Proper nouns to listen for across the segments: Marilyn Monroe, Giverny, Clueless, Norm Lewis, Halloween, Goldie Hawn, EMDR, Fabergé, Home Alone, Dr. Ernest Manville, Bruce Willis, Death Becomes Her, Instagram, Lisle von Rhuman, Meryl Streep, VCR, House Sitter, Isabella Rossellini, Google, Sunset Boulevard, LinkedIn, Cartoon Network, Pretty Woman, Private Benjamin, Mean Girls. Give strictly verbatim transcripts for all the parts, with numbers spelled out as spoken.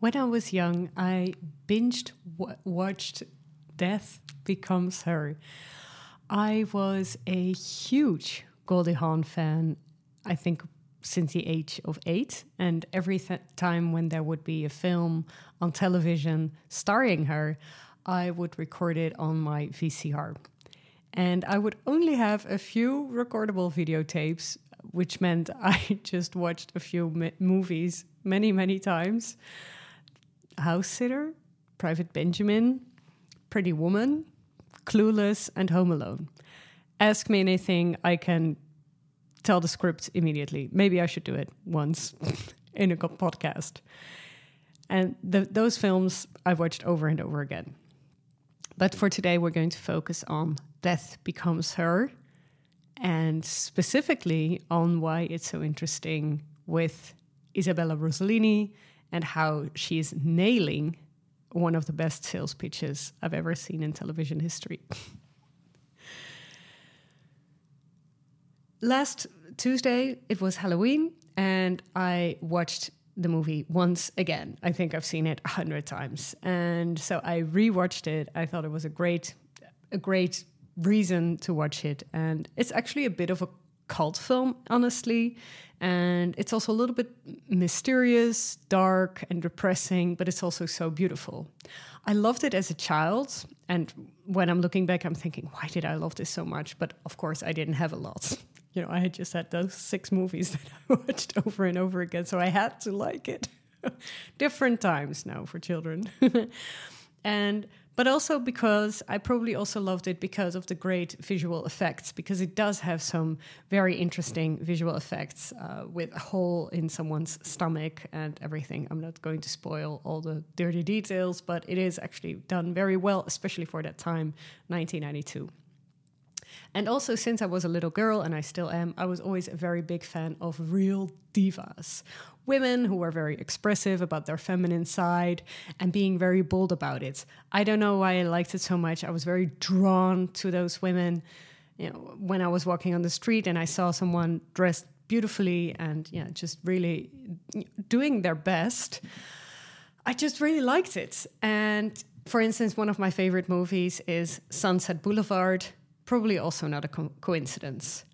When I was young, I binged w- watched Death Becomes Her. I was a huge Goldie Hawn fan, I think, since the age of eight. And every th- time when there would be a film on television starring her, I would record it on my V C R. And I would only have a few recordable videotapes, which meant I just watched a few mi- movies many, many times. House Sitter, Private Benjamin, Pretty Woman, Clueless, and Home Alone. Ask me anything, I can tell the script immediately. Maybe I should do it once in a podcast. And the, those films I watched over and over again. But for today, we're going to focus on Death Becomes Her, and specifically on why it's so interesting with Isabella Rossellini and how she is nailing one of the best sales pitches I've ever seen in television history. Last Tuesday, it was Halloween, and I watched the movie once again. I think I've seen it a hundred times. And so I rewatched it. I thought it was a great, a great reason to watch it. And it's actually a bit of a cult film, honestly. And it's also a little bit mysterious, dark, and depressing, but it's also so beautiful. I loved it as a child. And when I'm looking back, I'm thinking, why did I love this so much? But of course, I didn't have a lot. You know, I had just had those six movies that I watched over and over again, so I had to like it. Different times now for children. and But also because I probably also loved it because of the great visual effects, because it does have some very interesting visual effects uh, with a hole in someone's stomach and everything. I'm not going to spoil all the dirty details, but it is actually done very well, especially for that time, nineteen ninety-two. And also, since I was a little girl, and I still am, I was always a very big fan of real divas. Women who were very expressive about their feminine side and being very bold about it. I don't know why I liked it so much. I was very drawn to those women. You know, when I was walking on the street and I saw someone dressed beautifully and yeah, just really doing their best, I just really liked it. And for instance, one of my favorite movies is Sunset Boulevard. Probably also not a co- coincidence.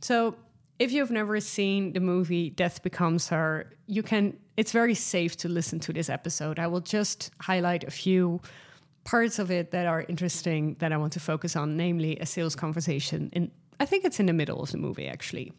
So if you've never seen the movie Death Becomes Her, you can. It's very safe to listen to this episode. I will just highlight a few parts of it that are interesting that I want to focus on, namely a sales conversation. In, I think it's in the middle of the movie, actually.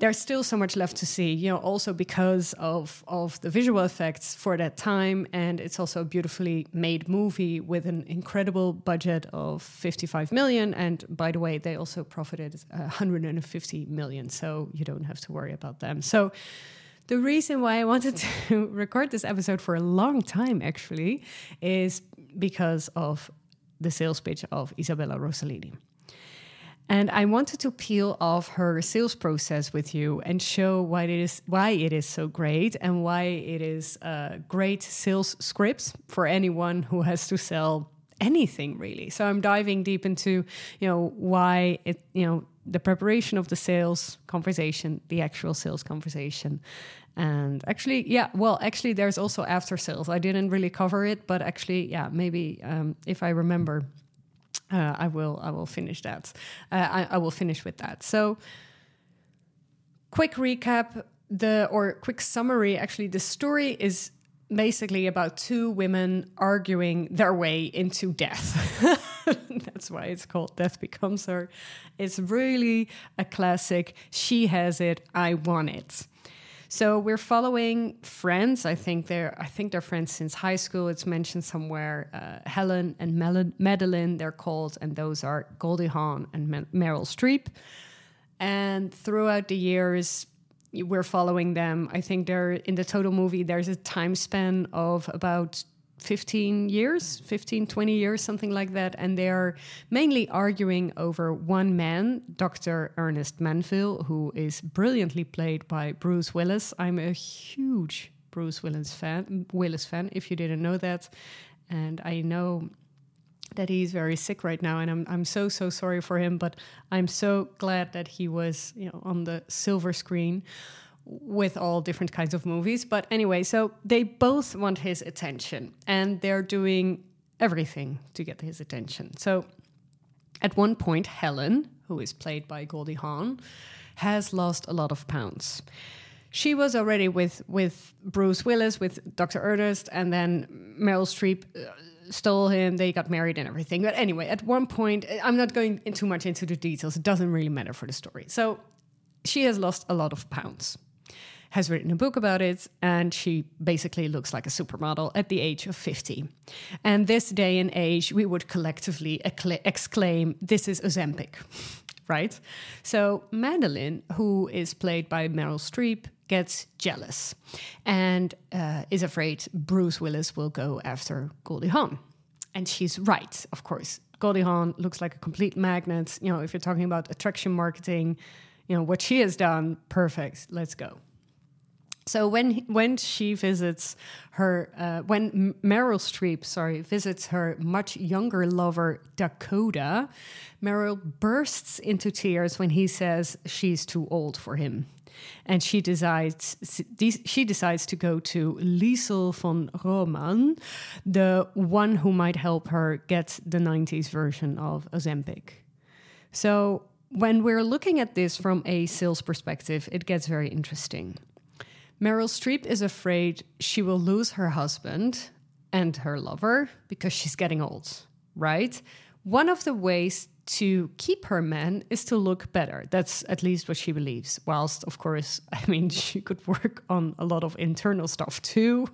There's still so much left to see, you know, also because of, of the visual effects for that time. And it's also a beautifully made movie with an incredible budget of fifty-five million. And by the way, they also profited one hundred fifty million. So you don't have to worry about them. So the reason why I wanted to record this episode for a long time, actually, is because of the sales pitch of Isabella Rossellini. And I wanted to peel off her sales process with you and show why it is why it is so great and why it is a great sales script for anyone who has to sell anything, really. So I'm diving deep into, you know, why it, you know, the preparation of the sales conversation, the actual sales conversation. And actually, yeah, well, actually, there's also after sales. I didn't really cover it, but actually, yeah, maybe um, if I remember... Uh, I will. I will finish that. Uh, I, I will finish with that. So, quick recap. The or quick summary. Actually, the story is basically about two women arguing their way into death. That's why it's called Death Becomes Her. It's really a classic. She has it. I want it. So we're following friends. I think they're I think they're friends since high school. It's mentioned somewhere. Uh, Helen and Mel- Madeline, they're called, and those are Goldie Hawn and Mer- Meryl Streep. And throughout the years, we're following them. I think they're in the total movie. There's a time span of about fifteen years, fifteen, twenty years, something like that. And they are mainly arguing over one man, Doctor Ernest Manville, who is brilliantly played by Bruce Willis. I'm a huge Bruce Willis fan, Willis fan, if you didn't know that. And I know that he's very sick right now, and I'm I'm so, so sorry for him, but I'm so glad that he was, you know, on the silver screen. with all different kinds of movies. But anyway, so they both want his attention and they're doing everything to get his attention. So at one point, Helen, who is played by Goldie Hawn, has lost a lot of pounds. She was already with, with Bruce Willis, with Doctor Ernest, and then Meryl Streep uh, stole him. They got married and everything. But anyway, at one point, I'm not going in too much into the details. It doesn't really matter for the story. So she has lost a lot of pounds, has written a book about it, and she basically looks like a supermodel at the age of fifty. And this day and age, we would collectively accla- exclaim, this is Ozempic, right? So Madeline, who is played by Meryl Streep, gets jealous and uh, is afraid Bruce Willis will go after Goldie Hawn. And she's right, of course. Goldie Hawn looks like a complete magnet. You know, if you're talking about attraction marketing, you know, what she has done, perfect, let's go. So when when she visits her, uh, when Meryl Streep, sorry, visits her much younger lover, Dakota, Meryl bursts into tears when he says she's too old for him. And she decides she decides to go to Lisle von Rhuman, the one who might help her get the nineties version of Ozempic. So when we're looking at this from a sales perspective, it gets very interesting. Meryl Streep is afraid she will lose her husband and her lover because she's getting old, right? One of the ways to keep her man is to look better. That's at least what she believes. Whilst, of course, I mean, she could work on a lot of internal stuff too.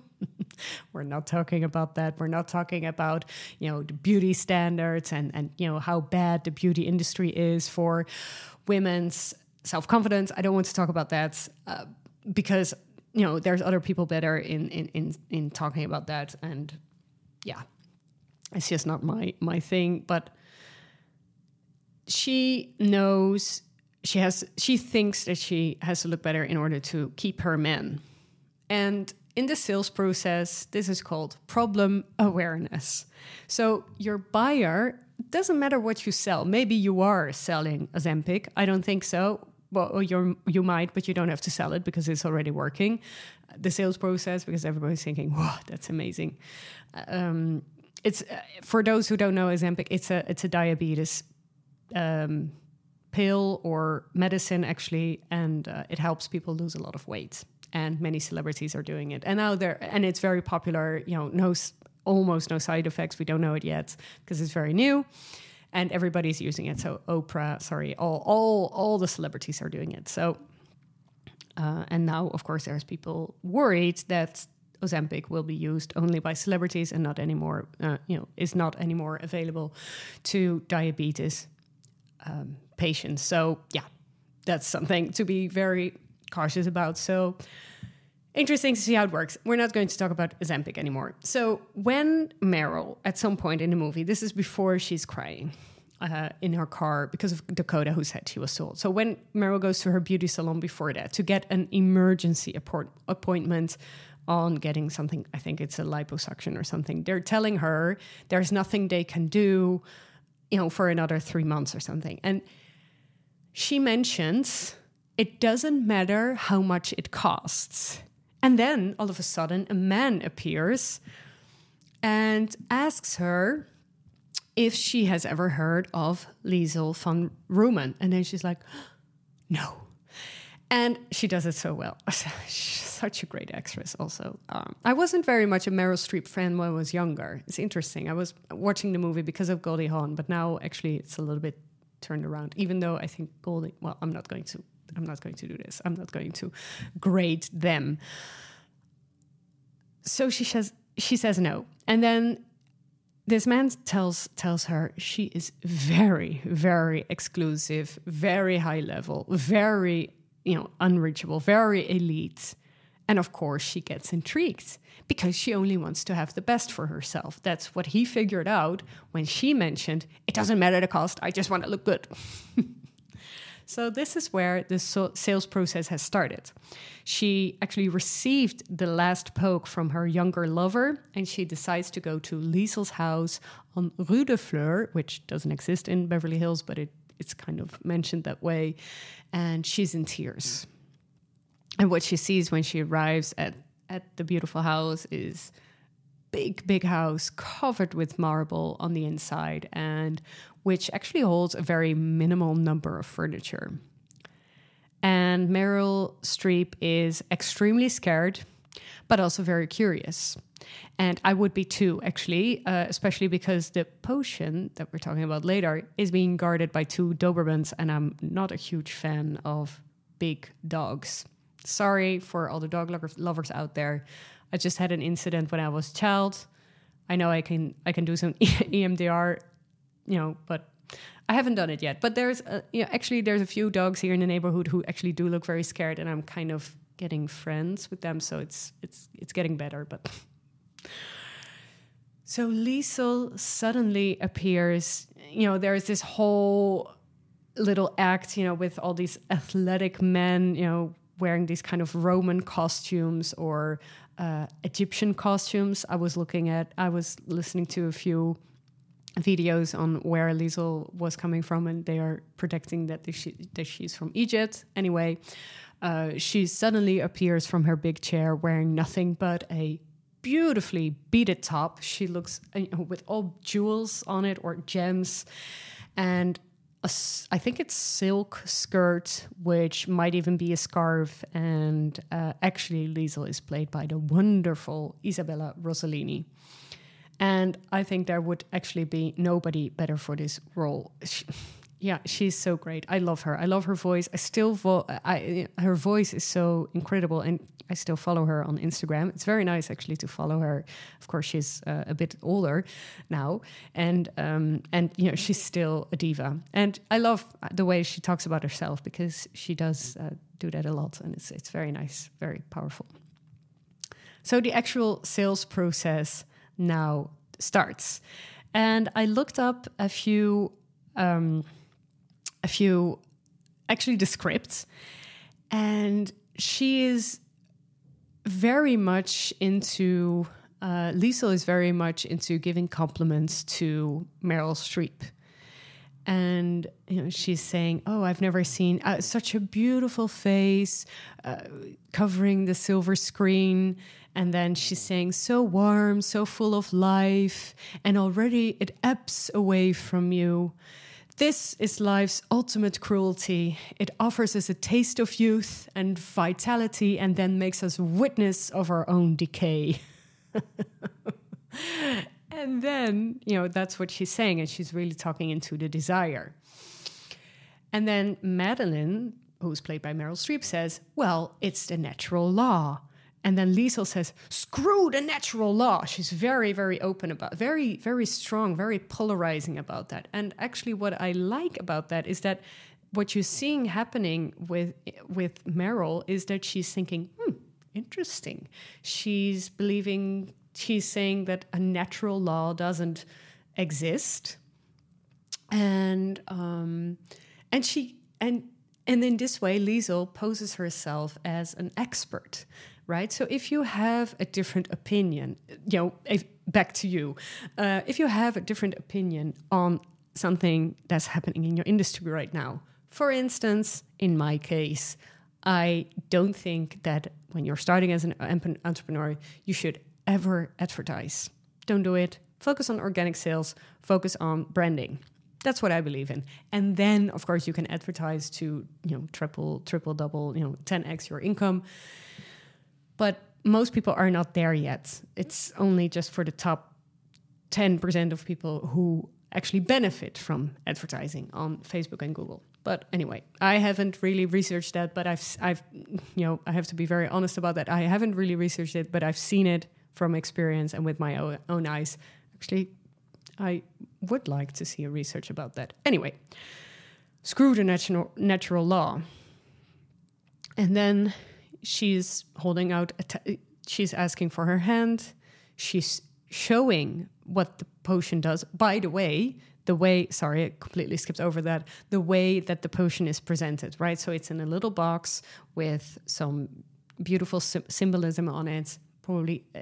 We're not talking about that. We're not talking about, you know, the beauty standards and, and you know, how bad the beauty industry is for women's self-confidence. I don't want to talk about that uh, because... you know, there's other people better in, in, in, in talking about that. And yeah, it's just not my, my thing, but she knows she has, she thinks that she has to look better in order to keep her man. And in the sales process, this is called problem awareness. So your buyer, doesn't matter what you sell. Maybe you are selling Ozempic. I don't think so. Well, you you might, but you don't have to sell it because it's already working. The sales process, because everybody's thinking, wow, that's amazing. Um, it's uh, for those who don't know Ozempic, it's a it's a diabetes um, pill or medicine actually, and uh, it helps people lose a lot of weight. And many celebrities are doing it, and now they're and it's very popular. You know, no almost no side effects. We don't know it yet because it's very new. And everybody's using it. So Oprah, sorry, all all all the celebrities are doing it. So, uh, and now, of course, there's people worried that Ozempic will be used only by celebrities and not anymore, uh, you know, is not anymore available to diabetes um, patients. So, yeah, that's something to be very cautious about. So, interesting to see how it works. We're not going to talk about Ozempic anymore. So when Meryl, at some point in the movie, this is before she's crying uh, in her car because of Dakota, who said she was sold. So when Meryl goes to her beauty salon before that to get an emergency apport- appointment on getting something, I think it's a liposuction or something, they're telling her there's nothing they can do, you know, for another three months or something. And she mentions it doesn't matter how much it costs. And then, all of a sudden, a man appears and asks her if she has ever heard of Lisle von Rhuman. And then she's like, no. And she does it so well. She's such a great actress also. Um, I wasn't very much a Meryl Streep fan when I was younger. It's interesting. I was watching the movie because of Goldie Hawn, but now, actually, it's a little bit turned around. Even though I think Goldie... Well, I'm not going to... I'm not going to do this. I'm not going to grade them. So she says, she says no. And then this man tells tells her she is very, very exclusive, very high level, very, you know, unreachable, very elite. And of course she gets intrigued because she only wants to have the best for herself. That's what he figured out when she mentioned, it doesn't matter the cost, I just want to look good. So this is where the so- sales process has started. She actually received the last poke from her younger lover, and she decides to go to Lisle's house on Rue de Fleur, which doesn't exist in Beverly Hills, but it, it's kind of mentioned that way. And she's in tears. And what she sees when she arrives at, at the beautiful house is big, big house covered with marble on the inside, and which actually holds a very minimal number of furniture. And Meryl Streep is extremely scared, but also very curious. And I would be too, actually, uh, especially because the potion that we're talking about later is being guarded by two Dobermans, and I'm not a huge fan of big dogs. Sorry for all the dog lovers, lovers out there. I just had an incident when I was a child. I know I can I can do some E M D R, you know, but I haven't done it yet. But there's a, you know, actually there's a few dogs here in the neighborhood who actually do look very scared, and I'm kind of getting friends with them, so it's it's it's getting better. But so Lisle suddenly appears. You know, there's this whole little act, you know, with all these athletic men, you know, wearing these kind of Roman costumes or uh, Egyptian costumes. I was looking at, I was listening to a few videos on where Lisle was coming from, and they are predicting that, she, that she's from Egypt. Anyway, uh, she suddenly appears from her big chair wearing nothing but a beautifully beaded top. She looks you know, with all jewels on it or gems, and a, I think it's silk skirt, which might even be a scarf. And uh, actually, Lisle is played by the wonderful Isabella Rossellini. And I think there would actually be nobody better for this role. She, yeah, she's so great. I love her. I love her voice. I still vo- I, her voice is so incredible, and I still follow her on Instagram. It's very nice actually to follow her. Of course, she's uh, a bit older now, and um, and you know she's still a diva. And I love the way she talks about herself, because she does uh, do that a lot, and it's it's very nice, very powerful. So the actual sales process now starts, and I looked up a few, um, a few, actually the script, and she is. Very much into, uh, Lisle is very much into giving compliments to Meryl Streep. And you know, she's saying, oh, I've never seen uh, such a beautiful face uh, covering the silver screen. And then she's saying, so warm, so full of life, and already it ebbs away from you. This is life's ultimate cruelty. It offers us a taste of youth and vitality, and then makes us witness of our own decay. And then, you know, that's what she's saying, and she's really talking into the desire. And then Madeline, who's played by Meryl Streep, says, well, it's the natural law. And then Lisle says, screw the natural law. She's very, very open about, very, very strong, very polarizing about that. And actually what I like about that is that what you're seeing happening with, with Meryl is that she's thinking, hmm, interesting. She's believing, she's saying that a natural law doesn't exist. And, um, and she, and, and in this way, Lisle poses herself as an expert. Right, so if you have a different opinion, you know, if, back to you, uh, if you have a different opinion on something that's happening in your industry right now, for instance, in my case, I don't think that when you're starting as an entrepreneur, you should ever advertise. Don't do it. Focus on organic sales. Focus on branding. That's what I believe in. And then, of course, you can advertise to, you know, triple, triple, double, you know, ten x your income. But most people are not there yet. It's only just for the top ten percent of people who actually benefit from advertising on Facebook and Google. But anyway, I haven't really researched that, but I've, I've, you know, I have to be very honest about that. I haven't really researched it, but I've seen it from experience and with my own, own eyes. Actually, I would like to see a research about that. Anyway, screw the natural, natural law. And then she's holding out, a t- she's asking for her hand. She's showing what the potion does. By the way, the way, sorry, I completely skipped over that, the way that the potion is presented, right? So it's in a little box with some beautiful sim- symbolism on it. Probably, uh,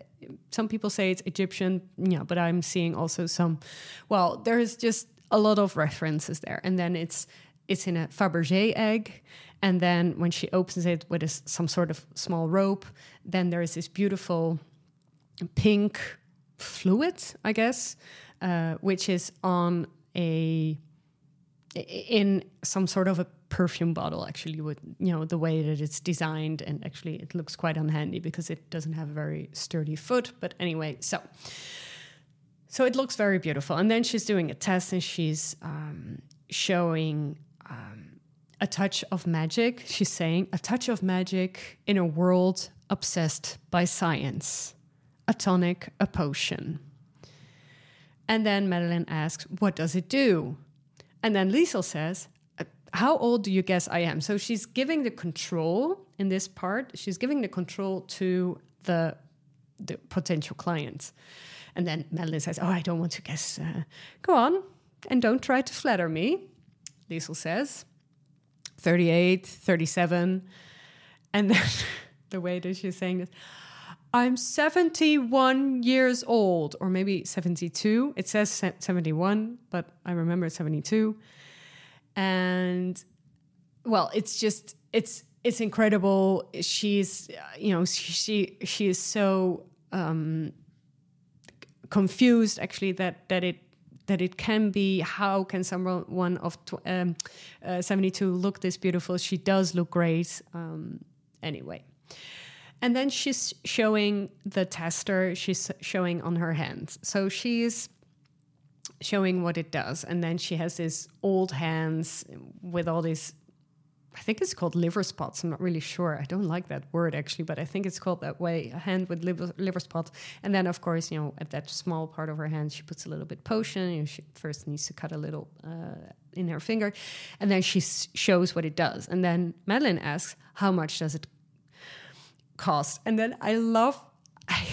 some people say it's Egyptian, yeah, but I'm seeing also some, well, there's just a lot of references there. And then it's it's in a Fabergé egg. And then when she opens it with a, some sort of small rope, then there is this beautiful pink fluid, I guess, uh, which is on a in some sort of a perfume bottle, actually, with, you know, the way that it's designed. And actually it looks quite unhandy because it doesn't have a very sturdy foot. But anyway, so... So it looks very beautiful. And then she's doing a test and she's um, showing um, a touch of magic. She's saying, a touch of magic in a world obsessed by science. A tonic, a potion. And then Madeline asks, what does it do? And then Liesl says, how old do you guess I am? So she's giving the control in this part. She's giving the control to the, the potential client. And then Madeline says, oh, I don't want to guess. Uh, go on, and don't try to flatter me. Liesl says, thirty-eight, thirty-seven. And then the way that she's saying this, I'm seventy-one years old, or maybe seventy-two. It says seventy-one, but I remember it's seventy-two. And, well, it's just, it's it's incredible. She's, you know, she, she is so... Um, confused actually that that it that it can be, how can someone of tw- um, uh, seventy-two look this beautiful? She does look great. Um, anyway, and then she's showing the tester, she's showing on her hand, so she's showing what it does. And then she has this old hands with all these, I think it's called liver spots. I'm not really sure. I don't like that word, actually, but I think it's called that way, a hand with liver, liver spots. And then, of course, you know, at that small part of her hand, she puts a little bit potion. You know, she first needs to cut a little uh, in her finger. And then she s- shows what it does. And then Madeline asks, how much does it cost? And then I love... I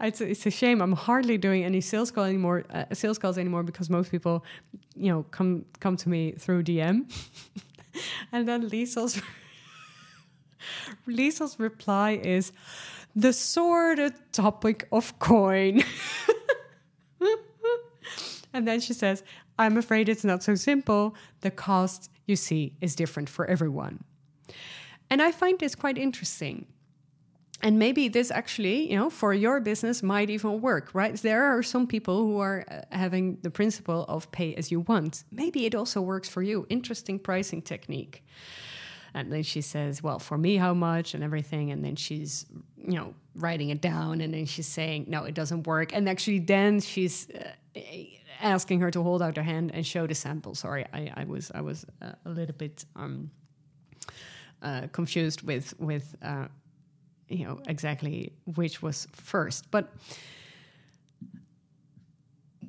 It's a, it's a shame. I'm hardly doing any sales call anymore, uh, sales calls anymore, because most people, you know, come come to me through D M. And then Liesl's Liesl's reply is the sordid topic of coin. And then she says, "I'm afraid it's not so simple. The cost, you see, is different for everyone." And I find this quite interesting. And maybe this actually, you know, for your business might even work, right? There are some people who are uh, having the principle of pay as you want. Maybe it also works for you. Interesting pricing technique. And then she says, well, for me, how much and everything. And then she's, you know, writing it down. And then she's saying, no, it doesn't work. And actually then she's uh, asking her to hold out her hand and show the sample. Sorry, I, I was I was uh, a little bit um, uh, confused with... with uh, you know, exactly which was first. But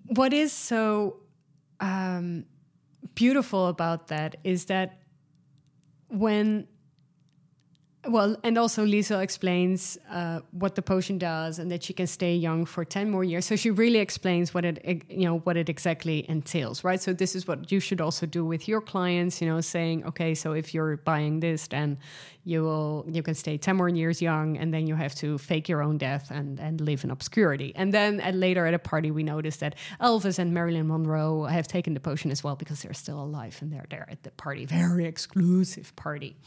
what is so um, beautiful about that is that when, well, and also Liesl explains uh, what the potion does and that she can stay young for ten more years. So she really explains what it, you know, what it exactly entails, right? So this is what you should also do with your clients, you know, saying, okay, so if you're buying this, then you will, you can stay ten more years young, and then you have to fake your own death and, and live in obscurity. And then at, later at a party, we noticed that Elvis and Marilyn Monroe have taken the potion as well because they're still alive and they're there at the party, very exclusive party.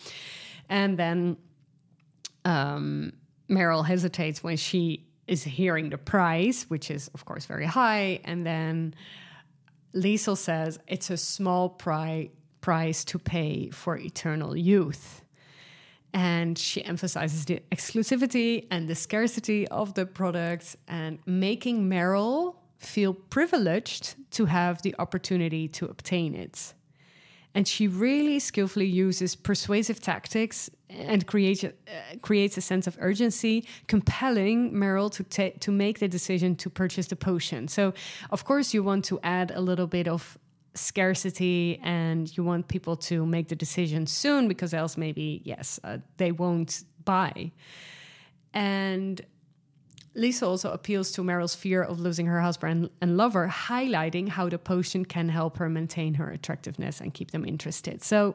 And then um, Meryl hesitates when she is hearing the price, which is, of course, very high. And then Liesl says, it's a small pri- price to pay for eternal youth. And she emphasizes the exclusivity and the scarcity of the products and making Meryl feel privileged to have the opportunity to obtain it. And she really skillfully uses persuasive tactics and create, uh, creates a sense of urgency, compelling Meryl to ta- to make the decision to purchase the potion. So, of course, you want to add a little bit of scarcity and you want people to make the decision soon, because else maybe, yes, uh, they won't buy. And Liesl also appeals to Meryl's fear of losing her husband and lover, highlighting how the potion can help her maintain her attractiveness and keep them interested. So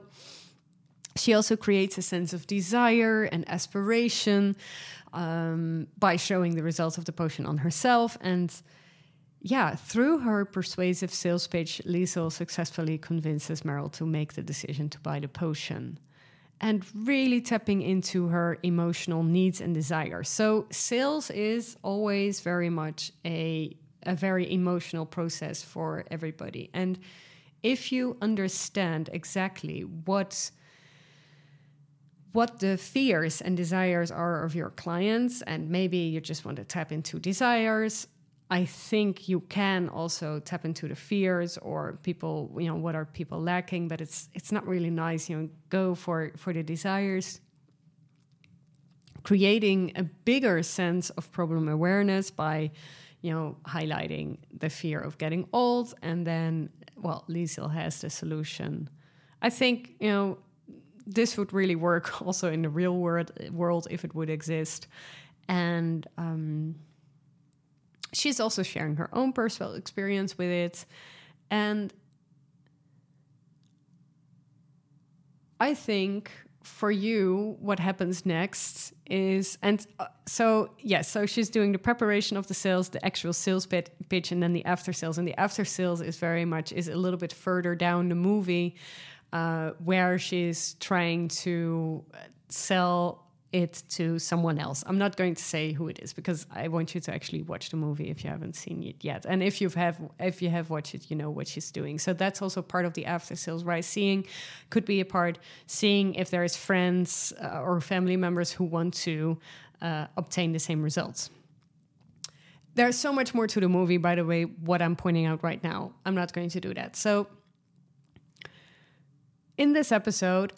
she also creates a sense of desire and aspiration um, by showing the results of the potion on herself. And yeah, through her persuasive sales pitch, Lisle successfully convinces Meryl to make the decision to buy the potion, and really tapping into her emotional needs and desires. So sales is always very much a, a very emotional process for everybody. And if you understand exactly what what the fears and desires are of your clients, and maybe you just want to tap into desires, I think you can also tap into the fears or people, you know, what are people lacking, but it's it's not really nice, you know, go for, for the desires. Creating a bigger sense of problem awareness by, you know, highlighting the fear of getting old, and then, well, Lisle has the solution. I think, you know, this would really work also in the real world, world if it would exist. And um she's also sharing her own personal experience with it. And I think for you, what happens next is... And uh, so, yes, yeah, so she's doing the preparation of the sales, the actual sales bit, pitch, and then the after sales. And the after sales is very much, is a little bit further down the movie, uh, where she's trying to sell it to someone else. I'm not going to say who it is because I want you to actually watch the movie if you haven't seen it yet. And if you've have if you have watched it, you know what she's doing. So that's also part of the after sales, right? Seeing could be a part, seeing if there is friends uh, or family members who want to uh, obtain the same results. There's so much more to the movie, by the way, what I'm pointing out right now. I'm not going to do that. So in this episode,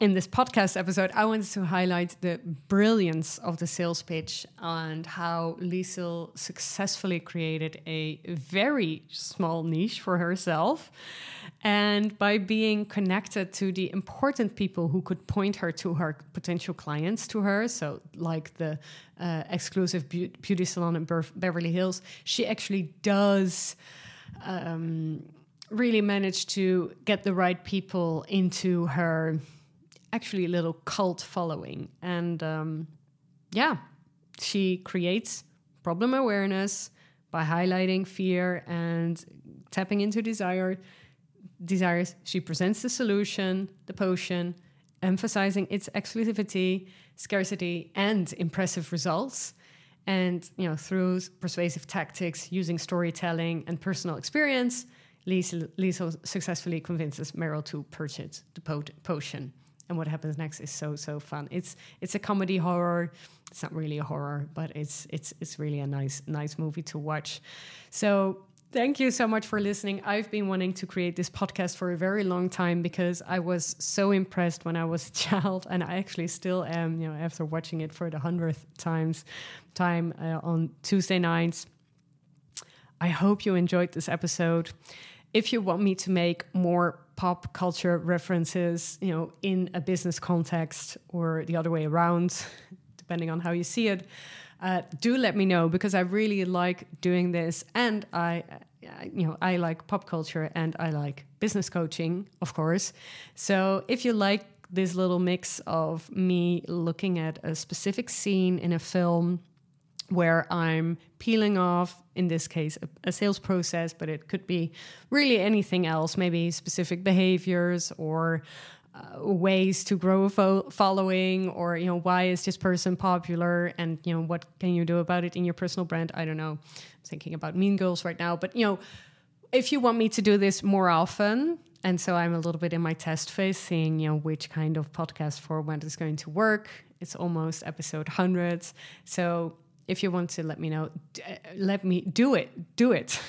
in this podcast episode, I wanted to highlight the brilliance of the sales pitch and how Lisle successfully created a very small niche for herself. And by being connected to the important people who could point her to her potential clients to her, so like the uh, exclusive beauty salon in Beverly Hills, she actually does... Um, really managed to get the right people into her actually little cult following. And um, yeah, she creates problem awareness by highlighting fear and tapping into desire desires. She presents the solution, the potion, emphasizing its exclusivity, scarcity, and impressive results. And, you know, through persuasive tactics, using storytelling and personal experience, Lisle, Lisle successfully convinces Meryl to purchase the pot- potion. And what happens next is so, so fun. It's it's a comedy horror. It's not really a horror, but it's it's it's really a nice, nice movie to watch. So thank you so much for listening. I've been wanting to create this podcast for a very long time because I was so impressed when I was a child, and I actually still am, you know, after watching it for the hundredth times time uh, on Tuesday nights. I hope you enjoyed this episode. If you want me to make more pop culture references, you know, in a business context or the other way around, depending on how you see it, uh, do let me know, because I really like doing this, and I, you know, I like pop culture and I like business coaching, of course. So if you like this little mix of me looking at a specific scene in a film, where I'm peeling off, in this case, a, a sales process, but it could be really anything else, maybe specific behaviors or uh, ways to grow a fo- following, or, you know, why is this person popular, and, you know, what can you do about it in your personal brand? I don't know. I'm thinking about Mean Girls right now. But, you know, if you want me to do this more often, and so I'm a little bit in my test phase, seeing, you know, which kind of podcast format is going to work. It's almost episode one hundred. So... if you want to let me know, d- let me do it, do it.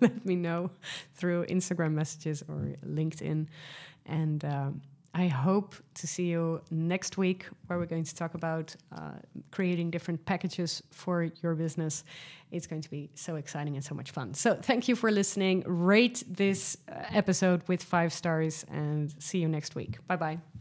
Let me know through Instagram messages or LinkedIn. And um, I hope to see you next week, where we're going to talk about uh, creating different packages for your business. It's going to be so exciting and so much fun. So thank you for listening. Rate this episode with five stars, and see you next week. Bye-bye.